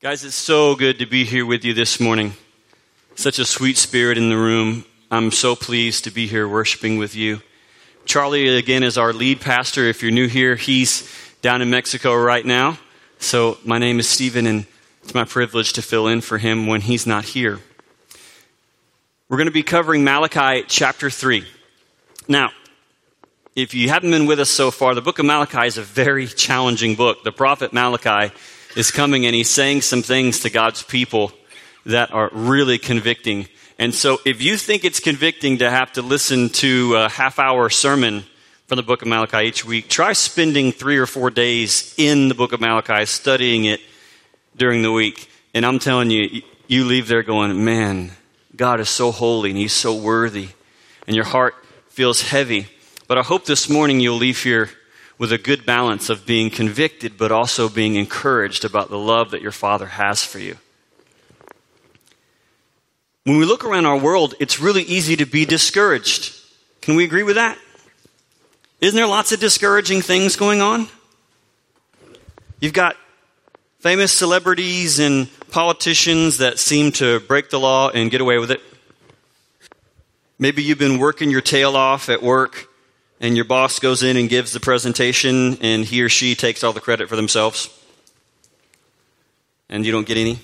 Guys, it's so good to be here with you this morning. Such a sweet spirit in the room. I'm so pleased to be here worshiping with you. Charlie, again, is our lead pastor. If you're new here, he's down in Mexico right now. So my name is Stephen, and it's my privilege to fill in for him when he's not here. We're going to be covering Malachi chapter 3. Now, if you haven't been with us so far, the book of Malachi is a very challenging book. The prophet Malachi is coming and he's saying some things to God's people that are really convicting. And so if you think it's convicting to have to listen to a half-hour sermon from the book of Malachi each week, try spending 3 or 4 days in the book of Malachi, studying it during the week. And I'm telling you, you leave there going, man, God is so holy and he's so worthy. And your heart feels heavy. But I hope this morning you'll leave here with a good balance of being convicted, but also being encouraged about the love that your Father has for you. When we look around our world, it's really easy to be discouraged. Can we agree with that? Isn't there lots of discouraging things going on? You've got famous celebrities and politicians that seem to break the law and get away with it. Maybe you've been working your tail off at work, and your boss goes in and gives the presentation, and he or she takes all the credit for themselves, and you don't get any.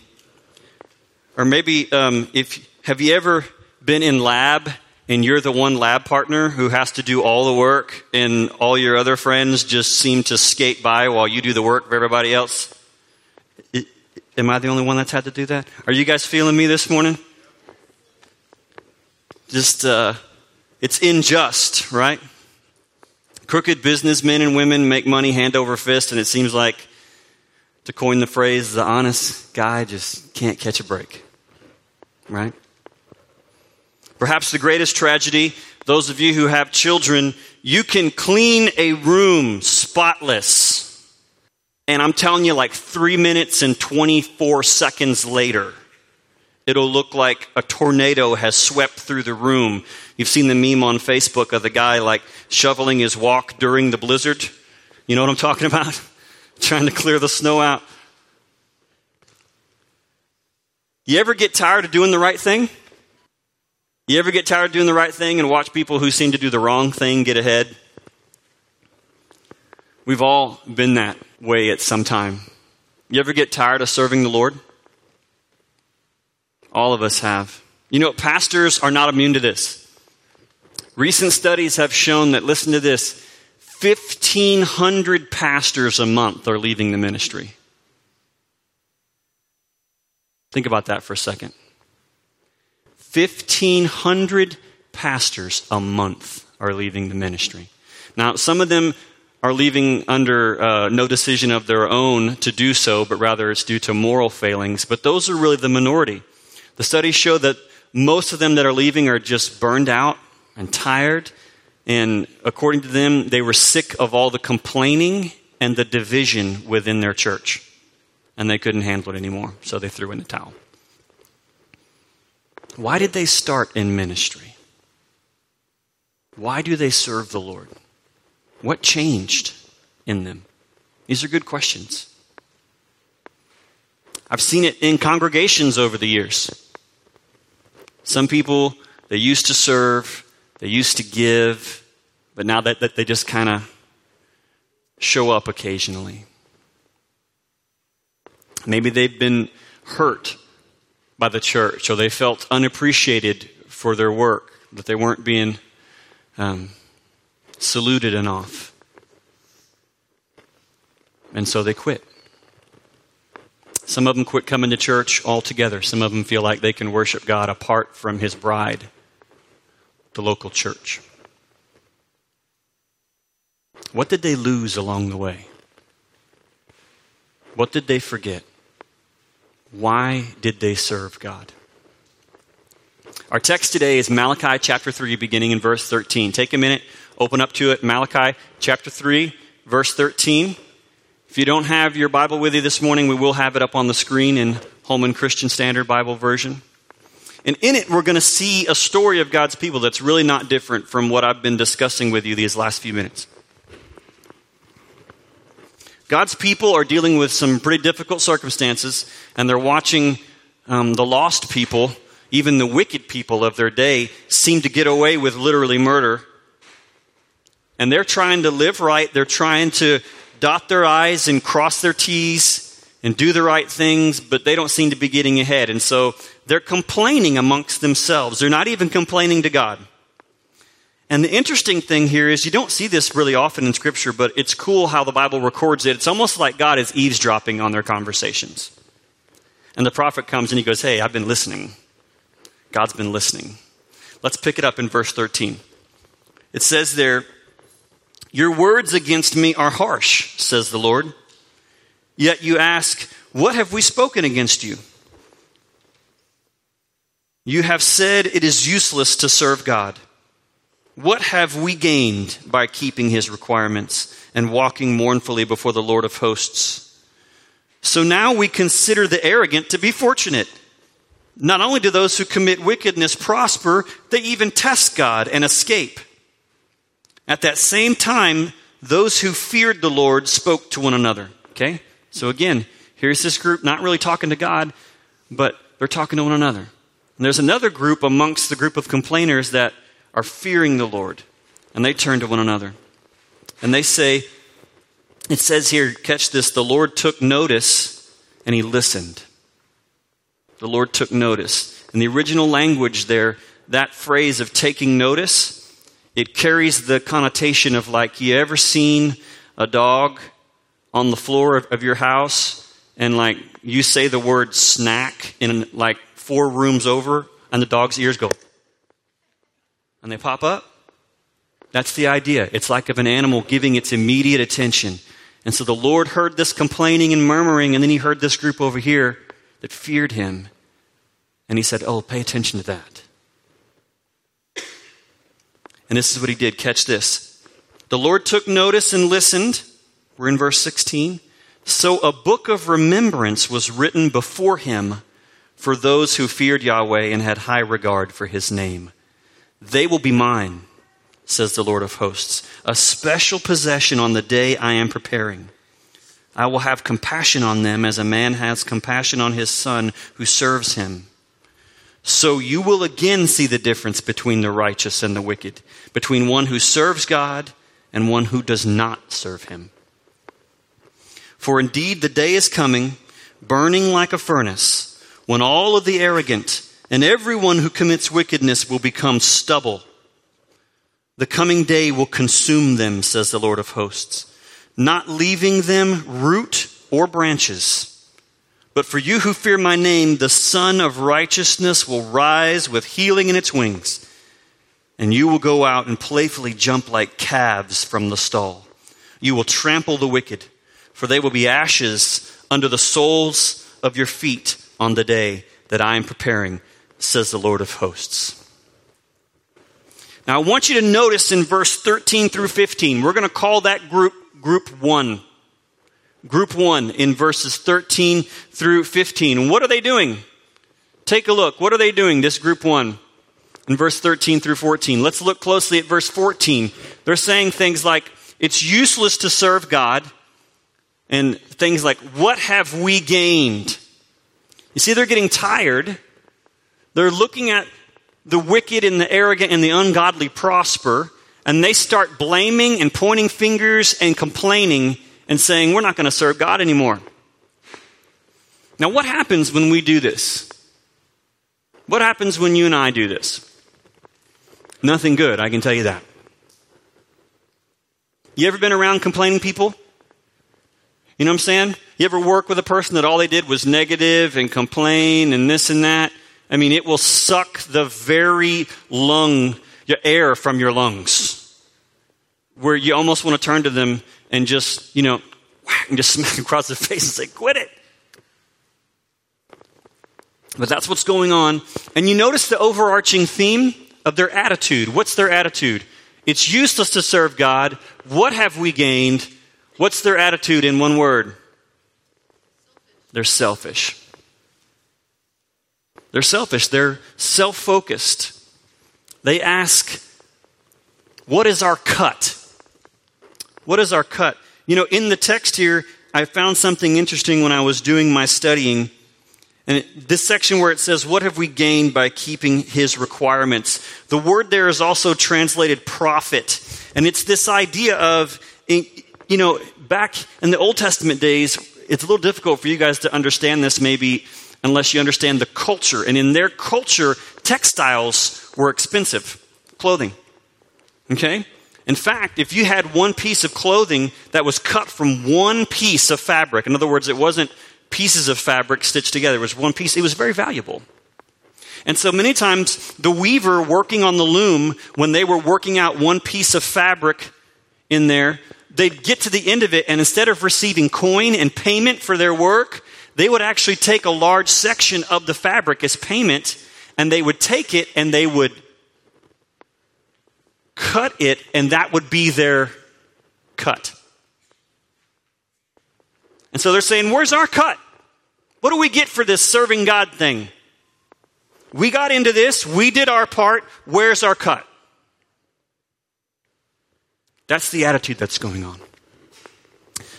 Or maybe, have you ever been in lab, and you're the one lab partner who has to do all the work, and all your other friends just seem to skate by while you do the work for everybody else? Am I the only one that's had to do that? Are you guys feeling me this morning? It's unjust, right? Crooked businessmen and women make money hand over fist, and it seems like, to coin the phrase, the honest guy just can't catch a break, right? Perhaps the greatest tragedy, those of you who have children, you can clean a room spotless, and I'm telling you, like 3 minutes and 24 seconds later, it'll look like a tornado has swept through the room. You've seen the meme on Facebook of the guy like shoveling his walk during the blizzard. You know what I'm talking about? Trying to clear the snow out. You ever get tired of doing the right thing? You ever get tired of doing the right thing and watch people who seem to do the wrong thing get ahead? We've all been that way at some time. You ever get tired of serving the Lord? All of us have. You know, pastors are not immune to this. Recent studies have shown that, listen to this, 1,500 pastors a month are leaving the ministry. Think about that for a second. 1,500 pastors a month are leaving the ministry. Now, some of them are leaving under no decision of their own to do so, but rather it's due to moral failings. But those are really the minority. The studies show that most of them that are leaving are just burned out and tired. And according to them, they were sick of all the complaining and the division within their church. And they couldn't handle it anymore, so they threw in the towel. Why did they start in ministry? Why do they serve the Lord? What changed in them? These are good questions. I've seen it in congregations over the years. Some people, they used to serve, they used to give, but now that they just kind of show up occasionally. Maybe they've been hurt by the church, or they felt unappreciated for their work, that they weren't being saluted enough. And so they quit. Some of them quit coming to church altogether. Some of them feel like they can worship God apart from his bride, the local church. What did they lose along the way? What did they forget? Why did they serve God? Our text today is Malachi chapter 3, beginning in verse 13. Take a minute, open up to it. Malachi chapter 3, verse 13. If you don't have your Bible with you this morning, we will have it up on the screen in Holman Christian Standard Bible version. And in it, we're going to see a story of God's people that's really not different from what I've been discussing with you these last few minutes. God's people are dealing with some pretty difficult circumstances, and they're watching the lost people, even the wicked people of their day, seem to get away with literally murder. And they're trying to live right. They're trying to dot their I's and cross their T's and do the right things, but they don't seem to be getting ahead. And so they're complaining amongst themselves. They're not even complaining to God. And the interesting thing here is you don't see this really often in Scripture, but it's cool how the Bible records it. It's almost like God is eavesdropping on their conversations. And the prophet comes and he goes, hey, I've been listening. God's been listening. Let's pick it up in verse 13. It says there, your words against me are harsh, says the Lord. Yet you ask, what have we spoken against you? You have said it is useless to serve God. What have we gained by keeping his requirements and walking mournfully before the Lord of hosts? So now we consider the arrogant to be fortunate. Not only do those who commit wickedness prosper, they even test God and escape. At that same time, those who feared the Lord spoke to one another. Okay? So again, here's this group not really talking to God, but they're talking to one another. And there's another group amongst the group of complainers that are fearing the Lord. And they turn to one another. And they say, it says here, catch this, the Lord took notice and he listened. The Lord took notice. In the original language there, that phrase of taking notice, it carries the connotation of like, you ever seen a dog on the floor of your house and like you say the word snack in like 4 rooms over and the dog's ears go and they pop up? That's the idea. It's like of an animal giving its immediate attention. And so the Lord heard this complaining and murmuring, and then he heard this group over here that feared him. And he said, oh, pay attention to that. And this is what he did. Catch this. The Lord took notice and listened. We're in verse 16. So a book of remembrance was written before him for those who feared Yahweh and had high regard for his name. They will be mine, says the Lord of hosts, a special possession on the day I am preparing. I will have compassion on them as a man has compassion on his son who serves him. So you will again see the difference between the righteous and the wicked, between one who serves God and one who does not serve him. For indeed the day is coming, burning like a furnace, when all of the arrogant and everyone who commits wickedness will become stubble. The coming day will consume them, says the Lord of hosts, not leaving them root or branches. But for you who fear my name, the sun of righteousness will rise with healing in its wings, and you will go out and playfully jump like calves from the stall. You will trample the wicked, for they will be ashes under the soles of your feet on the day that I am preparing, says the Lord of hosts. Now, I want you to notice in verse 13 through 15, we're going to call that group one. Group one in verses 13 through 15. And what are they doing? Take a look. What are they doing, this group one, in verse 13 through 14? Let's look closely at verse 14. They're saying things like, it's useless to serve God, and things like, what have we gained? You see, they're getting tired. They're looking at the wicked and the arrogant and the ungodly prosper, and they start blaming and pointing fingers and complaining and saying, we're not going to serve God anymore. Now, what happens when we do this? What happens when you and I do this? Nothing good, I can tell you that. You ever been around complaining people? You know what I'm saying? You ever work with a person that all they did was negative and complain and this and that? I mean, it will suck the very air from your lungs, where you almost want to turn to them and just, and just smack across the face and say, quit it. But that's what's going on. And you notice the overarching theme of their attitude. What's their attitude? It's useless to serve God. What have we gained? What's their attitude in one word? They're selfish. They're selfish. They're self-focused. They ask, what is our cut? What is our cut? You know, in the text here, I found something interesting when I was doing my studying. And this section where it says, what have we gained by keeping his requirements? The word there is also translated profit. And it's this idea of, you know, back in the Old Testament days, it's a little difficult for you guys to understand this maybe unless you understand the culture. And in their culture, textiles were expensive clothing. Okay? In fact, if you had one piece of clothing that was cut from one piece of fabric, in other words, it wasn't pieces of fabric stitched together. It was one piece. It was very valuable. And so many times the weaver working on the loom, when they were working out one piece of fabric in there, they'd get to the end of it, and instead of receiving coin and payment for their work, they would actually take a large section of the fabric as payment, and they would take it and they would cut it, and that would be their cut. And so they're saying, where's our cut? What do we get for this serving God thing? We got into this. We did our part. Where's our cut? That's the attitude that's going on.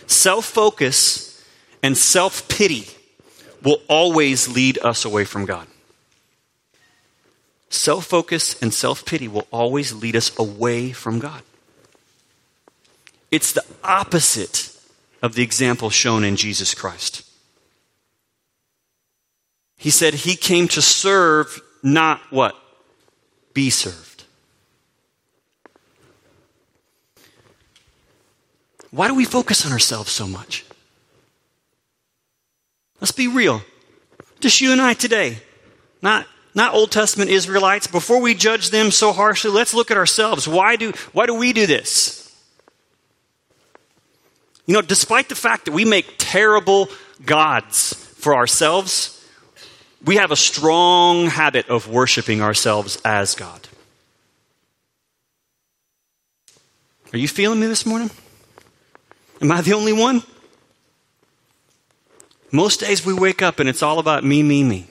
Self-focus and self-pity will always lead us away from God. Self-focus and self-pity will always lead us away from God. It's the opposite of the example shown in Jesus Christ. He said he came to serve, not what? Be served. Why do we focus on ourselves so much? Let's be real. Just you and I today. Not Old Testament Israelites. Before we judge them so harshly, let's look at ourselves. Why do we do this? You know, despite the fact that we make terrible gods for ourselves, we have a strong habit of worshiping ourselves as God. Are you feeling me this morning? Am I the only one? Most days we wake up and it's all about me, me, me.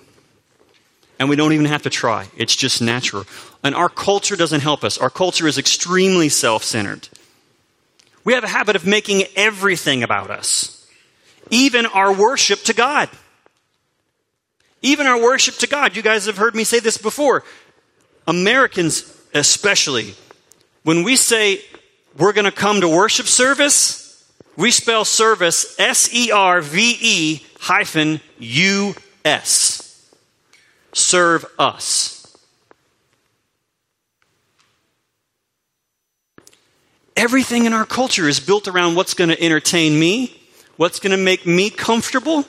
And we don't even have to try. It's just natural. And our culture doesn't help us. Our culture is extremely self-centered. We have a habit of making everything about us, even our worship to God. Even our worship to God. You guys have heard me say this before. Americans especially, when we say we're going to come to worship service, we spell service SERVE-US. Serve us. Everything in our culture is built around what's going to entertain me, what's going to make me comfortable,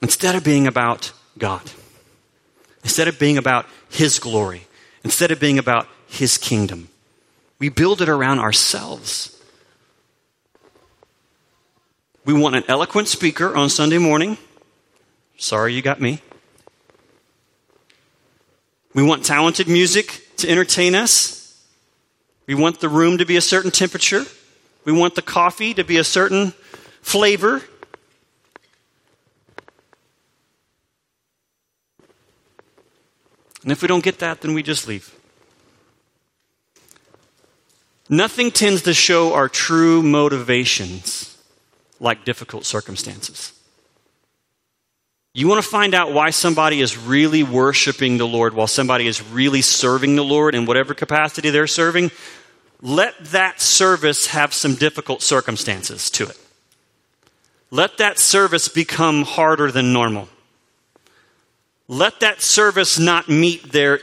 instead of being about God, instead of being about His glory, instead of being about His kingdom. We build it around ourselves. We want an eloquent speaker on Sunday morning. Sorry, you got me. We want talented music to entertain us. We want the room to be a certain temperature. We want the coffee to be a certain flavor. And if we don't get that, then we just leave. Nothing tends to show our true motivations like difficult circumstances. You want to find out why somebody is really worshiping the Lord, while somebody is really serving the Lord in whatever capacity they're serving? Let that service have some difficult circumstances to it. Let that service become harder than normal. Let that service not meet their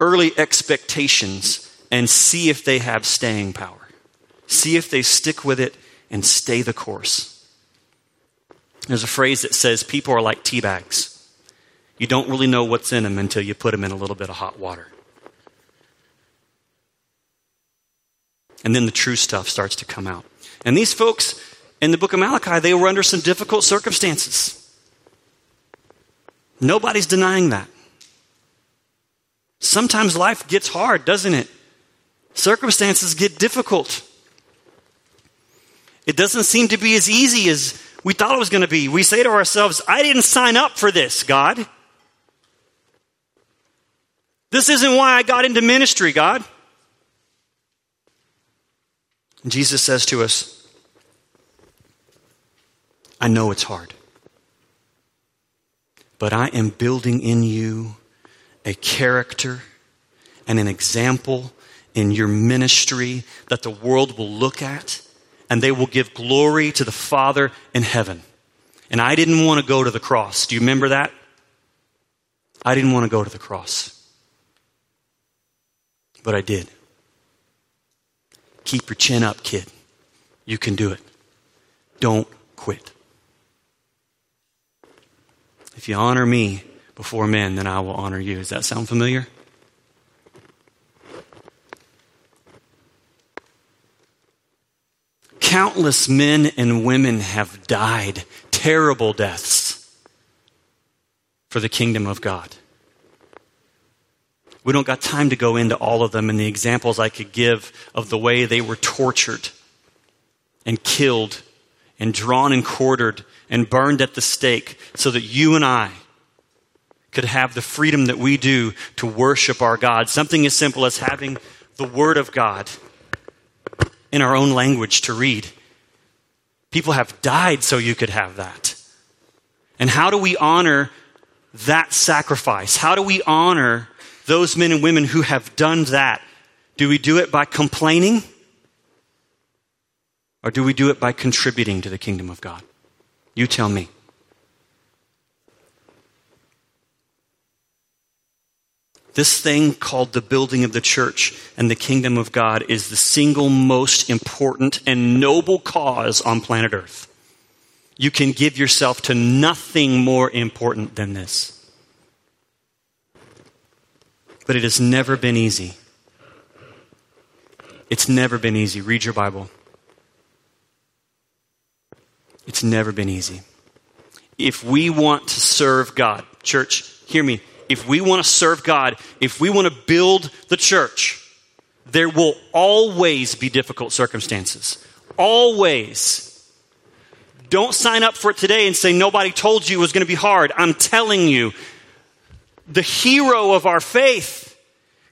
early expectations, and see if they have staying power. See if they stick with it and stay the course. There's a phrase that says people are like tea bags. You don't really know what's in them until you put them in a little bit of hot water. And then the true stuff starts to come out. And these folks in the book of Malachi, they were under some difficult circumstances. Nobody's denying that. Sometimes life gets hard, doesn't it? Circumstances get difficult. It doesn't seem to be as easy as we thought it was going to be. We say to ourselves, I didn't sign up for this, God. This isn't why I got into ministry, God. And Jesus says to us, I know it's hard, but I am building in you a character and an example in your ministry that the world will look at, and they will give glory to the Father in heaven. And I didn't want to go to the cross. Do you remember that? I didn't want to go to the cross. But I did. Keep your chin up, kid. You can do it. Don't quit. If you honor me before men, then I will honor you. Does that sound familiar? Countless men and women have died terrible deaths for the kingdom of God. We don't got time to go into all of them and the examples I could give of the way they were tortured and killed and drawn and quartered and burned at the stake so that you and I could have the freedom that we do to worship our God. Something as simple as having the Word of God in our own language to read. People have died so you could have that. And how do we honor that sacrifice? How do we honor those men and women who have done that? Do we do it by complaining? Or do we do it by contributing to the kingdom of God? You tell me. This thing called the building of the church and the kingdom of God is the single most important and noble cause on planet Earth. You can give yourself to nothing more important than this. But it has never been easy. It's never been easy. Read your Bible. It's never been easy. If we want to serve God, church, hear me. If we want to serve God, if we want to build the church, there will always be difficult circumstances. Always. Don't sign up for it today and say, nobody told you it was going to be hard. I'm telling you. The hero of our faith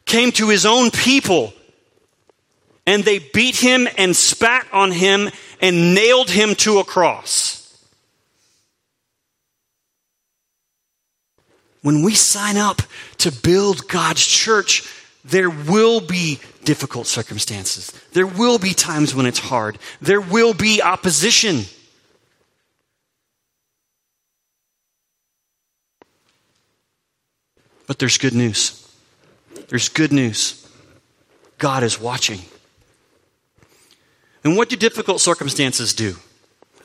came to his own people, and they beat him and spat on him and nailed him to a cross. When we sign up to build God's church, there will be difficult circumstances. There will be times when it's hard. There will be opposition. But there's good news. There's good news. God is watching. And what do difficult circumstances do?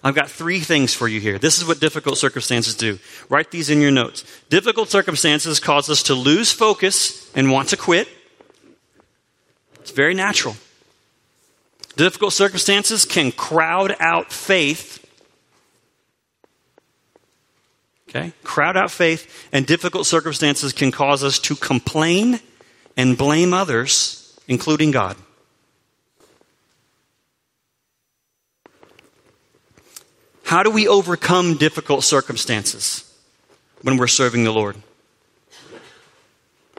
I've got three things for you here. This is what difficult circumstances do. Write these in your notes. Difficult circumstances cause us to lose focus and want to quit. It's very natural. Difficult circumstances can crowd out faith. Okay? Crowd out faith, and difficult circumstances can cause us to complain and blame others, including God. How do we overcome difficult circumstances when we're serving the Lord?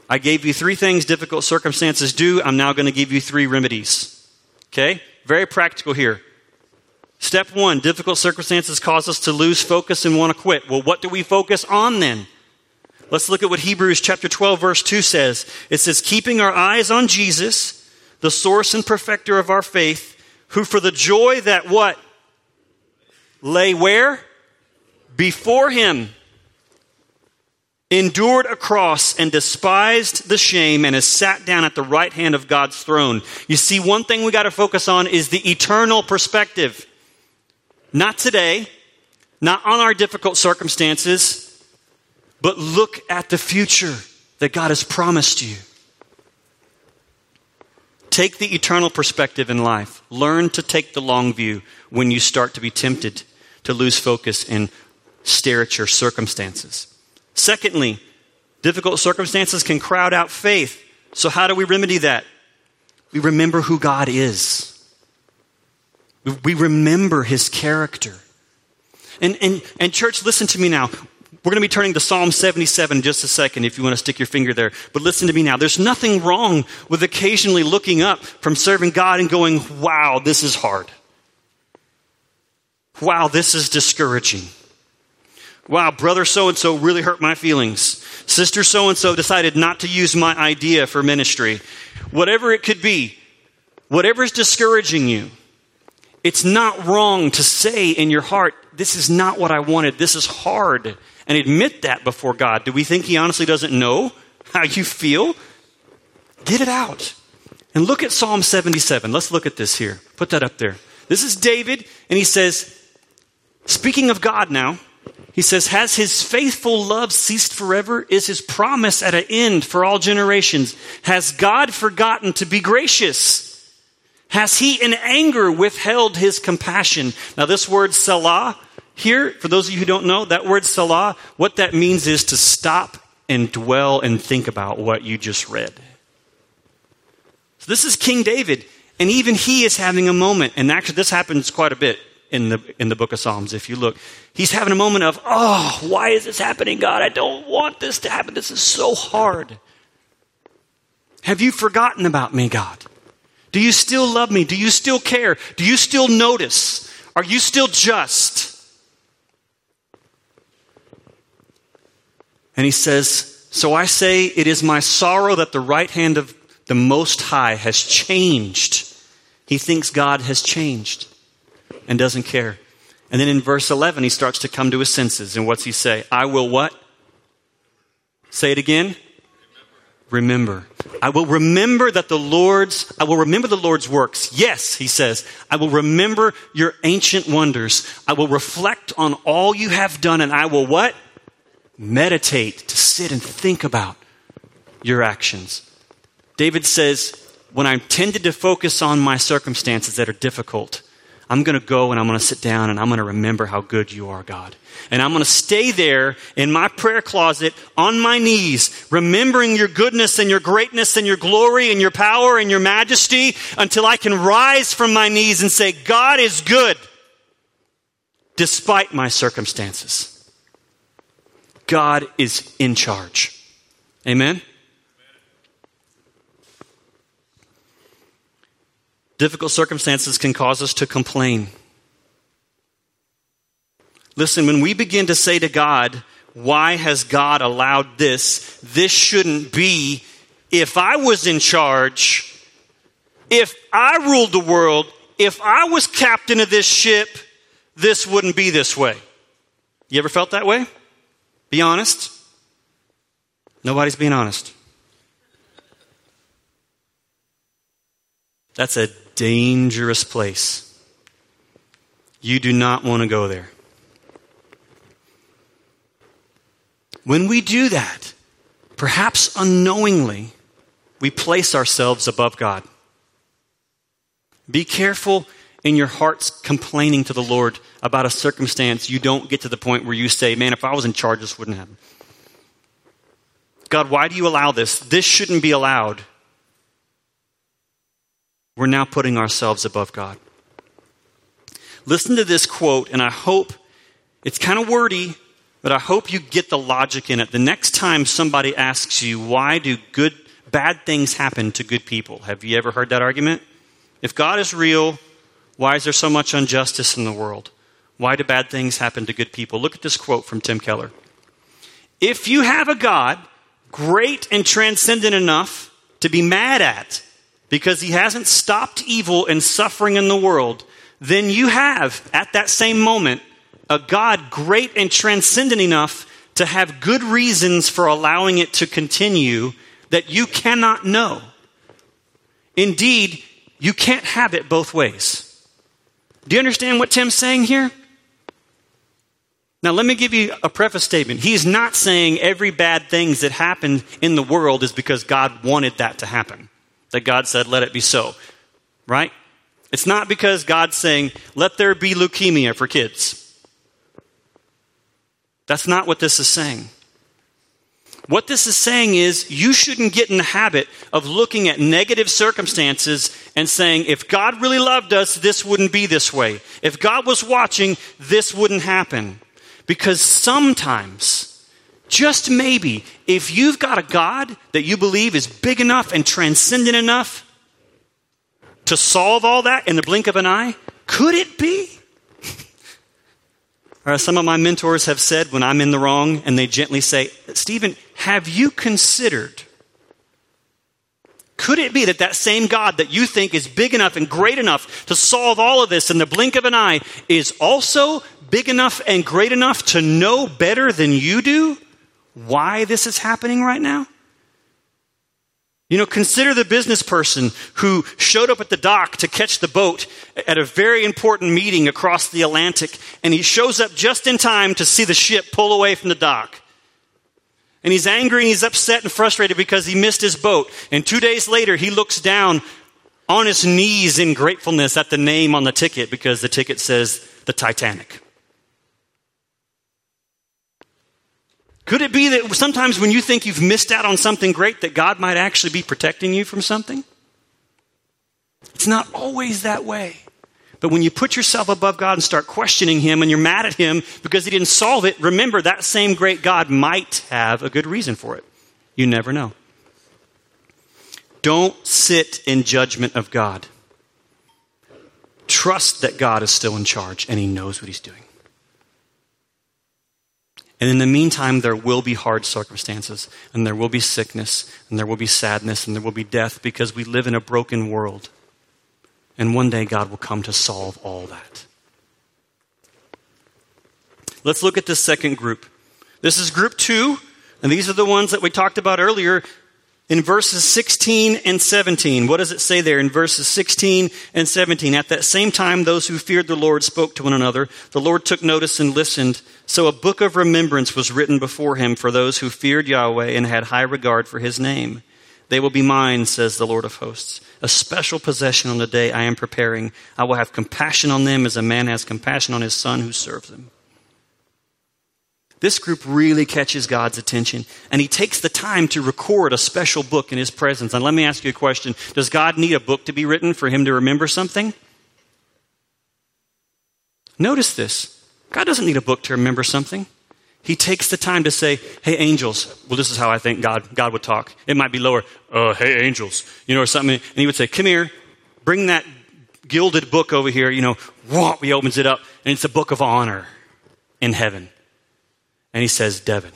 I gave you three things difficult circumstances do. I'm now going to give you three remedies. Okay? Very practical here. Step one, difficult circumstances cause us to lose focus and want to quit. Well, what do we focus on then? Let's look at what Hebrews chapter 12, verse 2 says. It says, keeping our eyes on Jesus, the source and perfecter of our faith, who for the joy that what? Lay where? Before him. Endured a cross and despised the shame and has sat down at the right hand of God's throne. You see, one thing we got to focus on is the eternal perspective. Not today, not on our difficult circumstances, but look at the future that God has promised you. Take the eternal perspective in life. Learn to take the long view when you start to be tempted to lose focus and stare at your circumstances. Secondly, difficult circumstances can crowd out faith. So how do we remedy that? We remember who God is. We remember his character. And church, listen to me now. We're going to be turning to Psalm 77 in just a second if you want to stick your finger there. But listen to me now. There's nothing wrong with occasionally looking up from serving God and going, wow, this is hard. Wow, this is discouraging. Wow, brother so-and-so really hurt my feelings. Sister so-and-so decided not to use my idea for ministry. Whatever it could be, whatever is discouraging you, it's not wrong to say in your heart, this is not what I wanted. This is hard. And admit that before God. Do we think he honestly doesn't know how you feel? Get it out. And look at Psalm 77. Let's look at this here. Put that up there. This is David, and he says, speaking of God now, he says, has his faithful love ceased forever? Is his promise at an end for all generations? Has God forgotten to be gracious? Has he in anger withheld his compassion? Now this word Salah here, for those of you who don't know, that word Salah, what that means is to stop and dwell and think about what you just read. So this is King David, and even he is having a moment, and actually this happens quite a bit in the book of Psalms, if you look. He's having a moment of, oh, why is this happening, God? I don't want this to happen. This is so hard. Have you forgotten about me, God? Do you still love me? Do you still care? Do you still notice? Are you still just? And he says, so I say it is my sorrow that the right hand of the Most High has changed. He thinks God has changed and doesn't care. And then in verse 11, he starts to come to his senses. And what's he say? I will what? Say it again. Remember. I will remember the Lord's works. Yes, he says, I will remember your ancient wonders. I will reflect on all you have done, and I will what? Meditate, to sit and think about your actions. David says, when I'm tempted to focus on my circumstances that are difficult, I'm going to go and I'm going to sit down and I'm going to remember how good you are, God. And I'm going to stay there in my prayer closet on my knees, remembering your goodness and your greatness and your glory and your power and your majesty until I can rise from my knees and say, God is good despite my circumstances. God is in charge. Amen? Difficult circumstances can cause us to complain. Listen, when we begin to say to God, why has God allowed this? This shouldn't be. If I was in charge, if I ruled the world, if I was captain of this ship, this wouldn't be this way. You ever felt that way? Be honest. Nobody's being honest. That's a dangerous place. You do not want to go there. When we do that, perhaps unknowingly, we place ourselves above God. Be careful in your heart's complaining to the Lord about a circumstance. You don't get to the point where you say, man, if I was in charge, this wouldn't happen. God, why do you allow this? This shouldn't be allowed. We're now putting ourselves above God. Listen to this quote, and I hope, it's kind of wordy, but I hope you get the logic in it. The next time somebody asks you, why do bad things happen to good people? Have you ever heard that argument? If God is real, why is there so much injustice in the world? Why do bad things happen to good people? Look at this quote from Tim Keller. If you have a God great and transcendent enough to be mad at, because he hasn't stopped evil and suffering in the world, then you have, at that same moment, a God great and transcendent enough to have good reasons for allowing it to continue that you cannot know. Indeed, you can't have it both ways. Do you understand what Tim's saying here? Now, let me give you a preface statement. He's not saying every bad thing that happened in the world is because God wanted that to happen. That God said, let it be so, right? It's not because God's saying, let there be leukemia for kids. That's not what this is saying. What this is saying is you shouldn't get in the habit of looking at negative circumstances and saying, if God really loved us, this wouldn't be this way. If God was watching, this wouldn't happen. Because sometimes just maybe, if you've got a God that you believe is big enough and transcendent enough to solve all that in the blink of an eye, could it be? Or as some of my mentors have said when I'm in the wrong, and they gently say, Stephen, have you considered, could it be that that same God that you think is big enough and great enough to solve all of this in the blink of an eye is also big enough and great enough to know better than you do why this is happening right now? You know, consider the business person who showed up at the dock to catch the boat at a very important meeting across the Atlantic, and he shows up just in time to see the ship pull away from the dock. And he's angry and he's upset and frustrated because he missed his boat. And 2 days later, he looks down on his knees in gratefulness at the name on the ticket because the ticket says the Titanic. Could it be that sometimes when you think you've missed out on something great, that God might actually be protecting you from something? It's not always that way. But when you put yourself above God and start questioning him and you're mad at him because he didn't solve it, remember that same great God might have a good reason for it. You never know. Don't sit in judgment of God. Trust that God is still in charge and he knows what he's doing. And in the meantime, there will be hard circumstances, and there will be sickness, and there will be sadness, and there will be death, because we live in a broken world. And one day God will come to solve all that. Let's look at this second group. This is group 2, and these are the ones that we talked about earlier in verses 16 and 17. What does it say there in verses 16 and 17? At that same time, those who feared the Lord spoke to one another. The Lord took notice and listened. So a book of remembrance was written before him for those who feared Yahweh and had high regard for his name. They will be mine, says the Lord of hosts, a special possession on the day I am preparing. I will have compassion on them as a man has compassion on his son who serves him. This group really catches God's attention, and he takes the time to record a special book in his presence. And let me ask you a question. Does God need a book to be written for him to remember something? Notice this. God doesn't need a book to remember something. He takes the time to say, hey, angels. Well, this is how I think God would talk. It might be lower. Hey, angels, or something. And he would say, come here, bring that gilded book over here. Whomp, he opens it up, and it's a book of honor in heaven. And he says, Devin.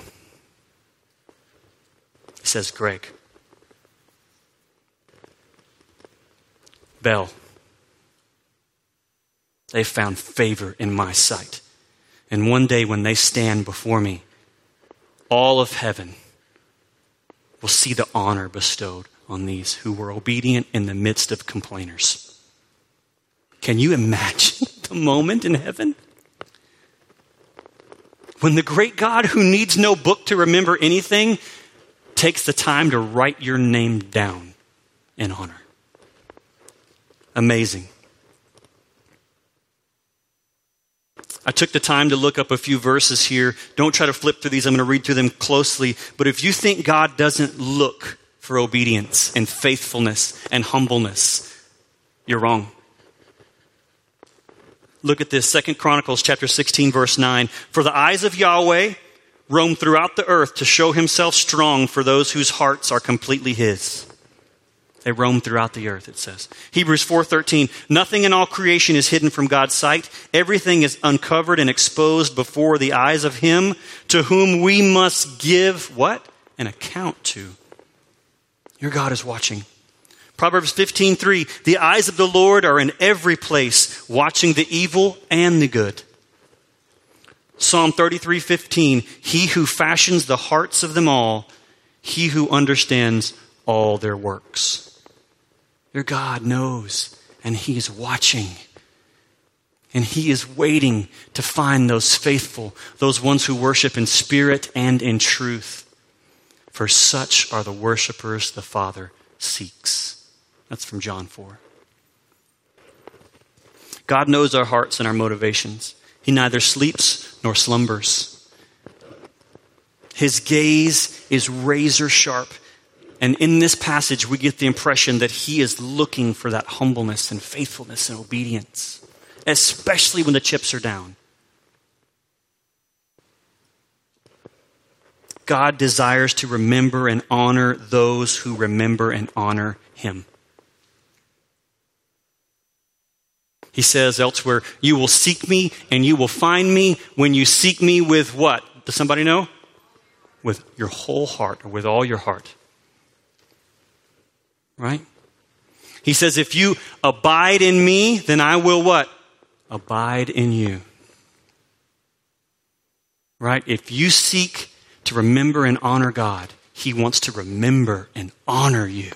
He says, Greg. Bell. They found favor in my sight. And one day when they stand before me, all of heaven will see the honor bestowed on these who were obedient in the midst of complainers. Can you imagine the moment in heaven? When the great God who needs no book to remember anything takes the time to write your name down in honor. Amazing. I took the time to look up a few verses here. Don't try to flip through these. I'm going to read through them closely. But if you think God doesn't look for obedience and faithfulness and humbleness, you're wrong. Look at this, 2 Chronicles chapter 16, verse 9. For the eyes of Yahweh roam throughout the earth to show himself strong for those whose hearts are completely his. They roam throughout the earth, it says. Hebrews 4:13, nothing in all creation is hidden from God's sight. Everything is uncovered and exposed before the eyes of him to whom we must give what? An account to. Your God is watching. Proverbs 15:3, the eyes of the Lord are in every place, watching the evil and the good. Psalm 33:15, he who fashions the hearts of them all, he who understands all their works. Your God knows, and he is watching. And he is waiting to find those faithful, those ones who worship in spirit and in truth. For such are the worshipers the Father seeks. That's from John 4. God knows our hearts and our motivations. He neither sleeps nor slumbers. His gaze is razor sharp. And in this passage, we get the impression that he is looking for that humbleness and faithfulness and obedience, especially when the chips are down. God desires to remember and honor those who remember and honor him. He says elsewhere, you will seek me and you will find me when you seek me with what? Does somebody know? With your whole heart, or with all your heart. Right? He says, if you abide in me, then I will what? Abide in you. Right? If you seek to remember and honor God, he wants to remember and honor you.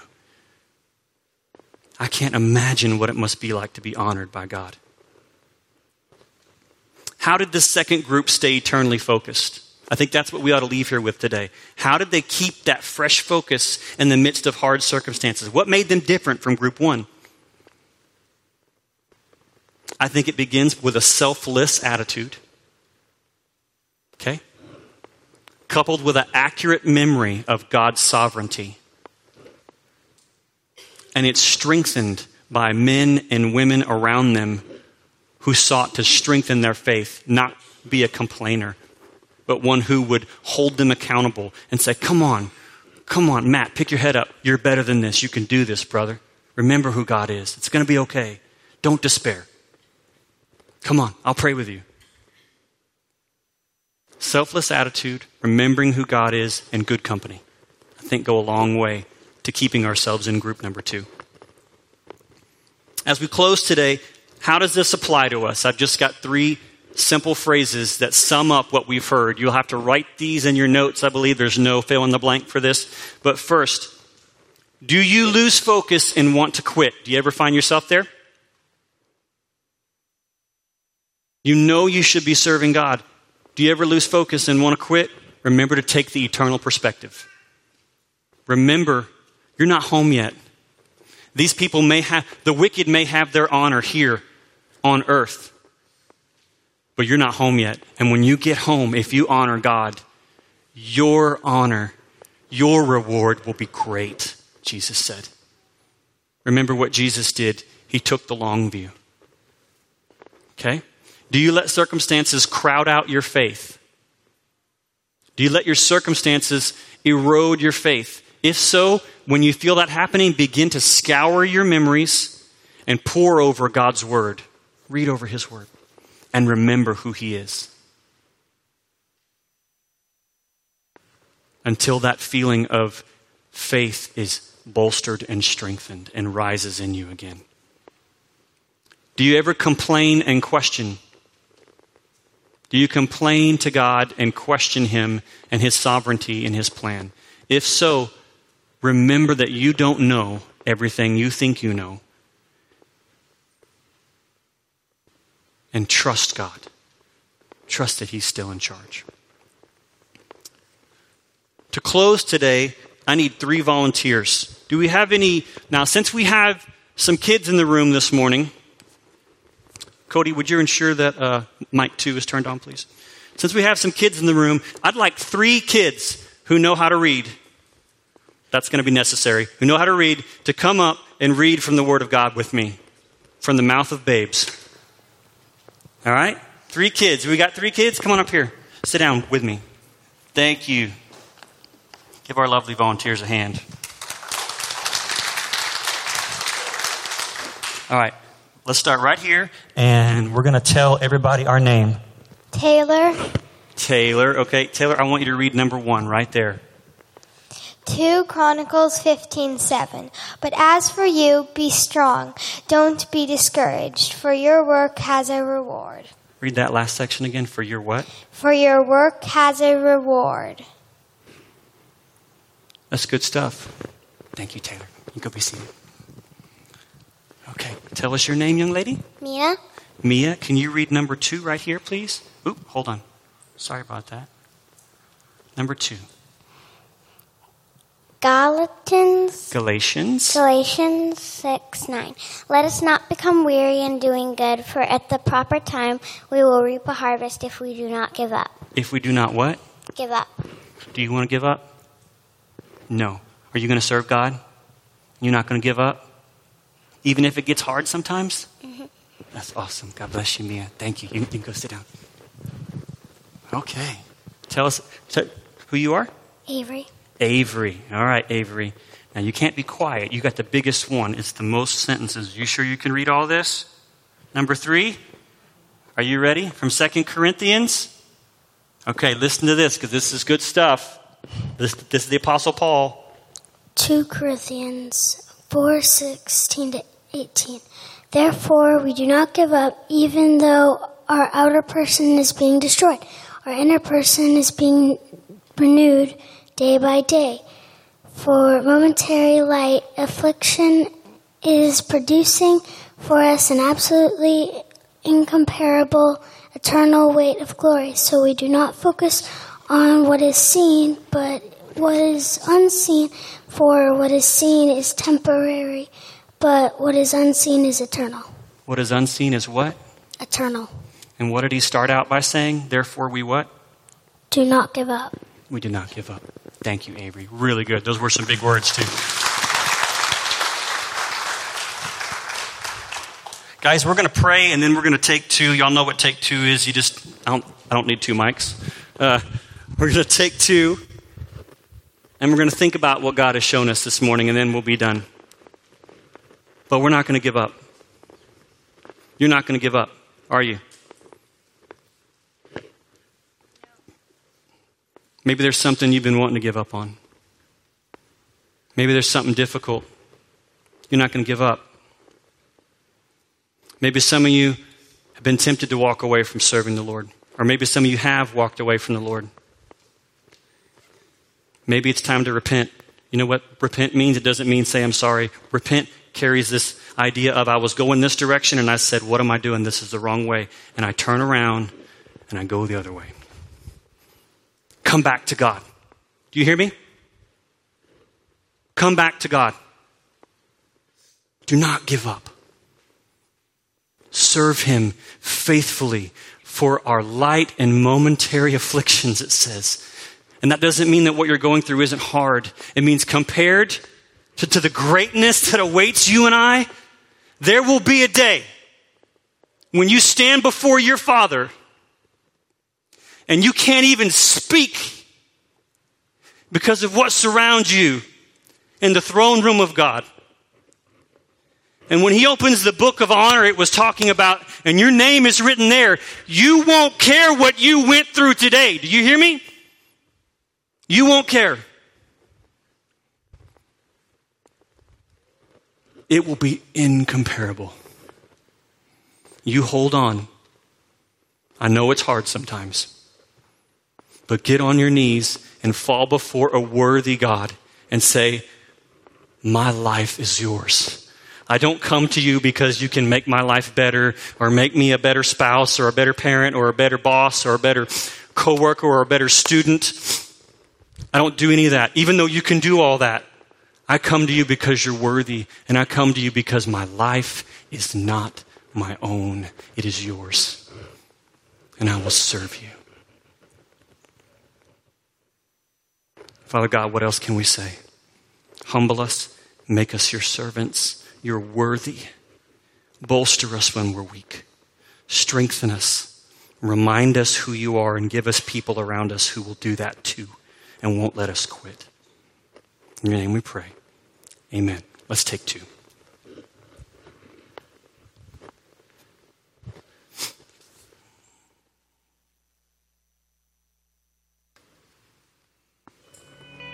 I can't imagine what it must be like to be honored by God. How did this second group stay eternally focused? I think that's what we ought to leave here with today. How did they keep that fresh focus in the midst of hard circumstances? What made them different from group one? I think it begins with a selfless attitude, okay? Coupled with an accurate memory of God's sovereignty. And it's strengthened by men and women around them who sought to strengthen their faith, not be a complainer, but one who would hold them accountable and say, come on, Matt, pick your head up. You're better than this. You can do this, brother. Remember who God is. It's going to be okay. Don't despair. Come on, I'll pray with you. Selfless attitude, remembering who God is, and good company, I think, go a long way to keeping ourselves in group number two. As we close today, how does this apply to us? I've just got three simple phrases that sum up what we've heard. You'll have to write these in your notes. I believe there's no fill in the blank for this. But first, do you lose focus and want to quit? Do you ever find yourself there? You know you should be serving God. Do you ever lose focus and want to quit? Remember to take the eternal perspective. Remember, you're not home yet. These people the wicked may have their honor here on earth, but you're not home yet. And when you get home, if you honor God, your honor, your reward will be great, Jesus said. Remember what Jesus did. He took the long view. Okay? Do you let circumstances crowd out your faith? Do you let your circumstances erode your faith? If so, when you feel that happening, begin to scour your memories and pore over God's word. Read over his word. And remember who he is. Until that feeling of faith is bolstered and strengthened and rises in you again. Do you ever complain and question? Do you complain to God and question him and his sovereignty and his plan? If so, remember that you don't know everything you think you know. And trust God. Trust that he's still in charge. To close today, I need three volunteers. Do we have any? Now, since we have some kids in the room this morning, Cody, would you ensure that mic 2 is turned on, please? Since we have some kids in the room, I'd like three kids who know how to read. That's going to be necessary. Who know how to read, to come up and read from the Word of God with me. From the mouth of babes. All right? Three kids. We got three kids? Come on up here. Sit down with me. Thank you. Give our lovely volunteers a hand. All right. Let's start right here, and we're going to tell everybody our name. Taylor. Okay, Taylor, I want you to read number 1 right there. 2 Chronicles 15:7. But as for you, be strong. Don't be discouraged, for your work has a reward. Read that last section again. For your what? For your work has a reward. That's good stuff. Thank you, Taylor. You go be seated. Okay. Tell us your name, young lady. Mia. Mia, can you read number 2 right here, please? Oop, hold on. Sorry about that. Number 2. Galatians 6:9. Let us not become weary in doing good, for at the proper time we will reap a harvest if we do not give up. If we do not what? Give up. Do you want to give up? No. Are you going to serve God? You're not going to give up? Even if it gets hard sometimes? Mm-hmm. That's awesome. God bless you, Mia. Thank you. You can go sit down. Okay. Tell us who you are. Avery. All right, Avery. Now, you can't be quiet. You got the biggest one. It's the most sentences. You sure you can read all this? Number 3. Are you ready? From 2 Corinthians. Okay, listen to this, because this is good stuff. This is the Apostle Paul. 2 Corinthians 4:16-18. Therefore, we do not give up, even though our outer person is being destroyed. Our inner person is being renewed day by day. For momentary light affliction is producing for us an absolutely incomparable eternal weight of glory. So we do not focus on what is seen, but what is unseen. For what is seen is temporary, but what is unseen is eternal. What is unseen is what? Eternal. And what did he start out by saying? Therefore we what? Do not give up. We do not give up. Thank you, Avery. Really good. Those were some big words, too. Guys, we're going to pray, and then we're going to take two. Y'all know what take two is. You just, I don't need two mics. We're going to take two, and we're going to think about what God has shown us this morning, and then we'll be done. But we're not going to give up. You're not going to give up, are you? Maybe there's something you've been wanting to give up on. Maybe there's something difficult. You're not going to give up. Maybe some of you have been tempted to walk away from serving the Lord. Or maybe some of you have walked away from the Lord. Maybe it's time to repent. You know what repent means? It doesn't mean say, I'm sorry. Repent carries this idea of I was going this direction and I said, what am I doing? This is the wrong way. And I turn around and I go the other way. Come back to God. Do you hear me? Come back to God. Do not give up. Serve Him faithfully for our light and momentary afflictions, it says. And that doesn't mean that what you're going through isn't hard. It means compared to the greatness that awaits you and I, there will be a day when you stand before your Father and you can't even speak because of what surrounds you in the throne room of God. And when He opens the book of honor, it was talking about, and your name is written there, you won't care what you went through today. Do you hear me? You won't care. It will be incomparable. You hold on. I know it's hard sometimes. But get on your knees and fall before a worthy God and say, my life is yours. I don't come to you because you can make my life better or make me a better spouse or a better parent or a better boss or a better coworker or a better student. I don't do any of that. Even though you can do all that, I come to you because you're worthy, and I come to you because my life is not my own. It is yours, and I will serve you. Father God, what else can we say? Humble us, make us your servants. You're worthy. Bolster us when we're weak. Strengthen us. Remind us who you are and give us people around us who will do that too and won't let us quit. In your name we pray. Amen. Let's take two.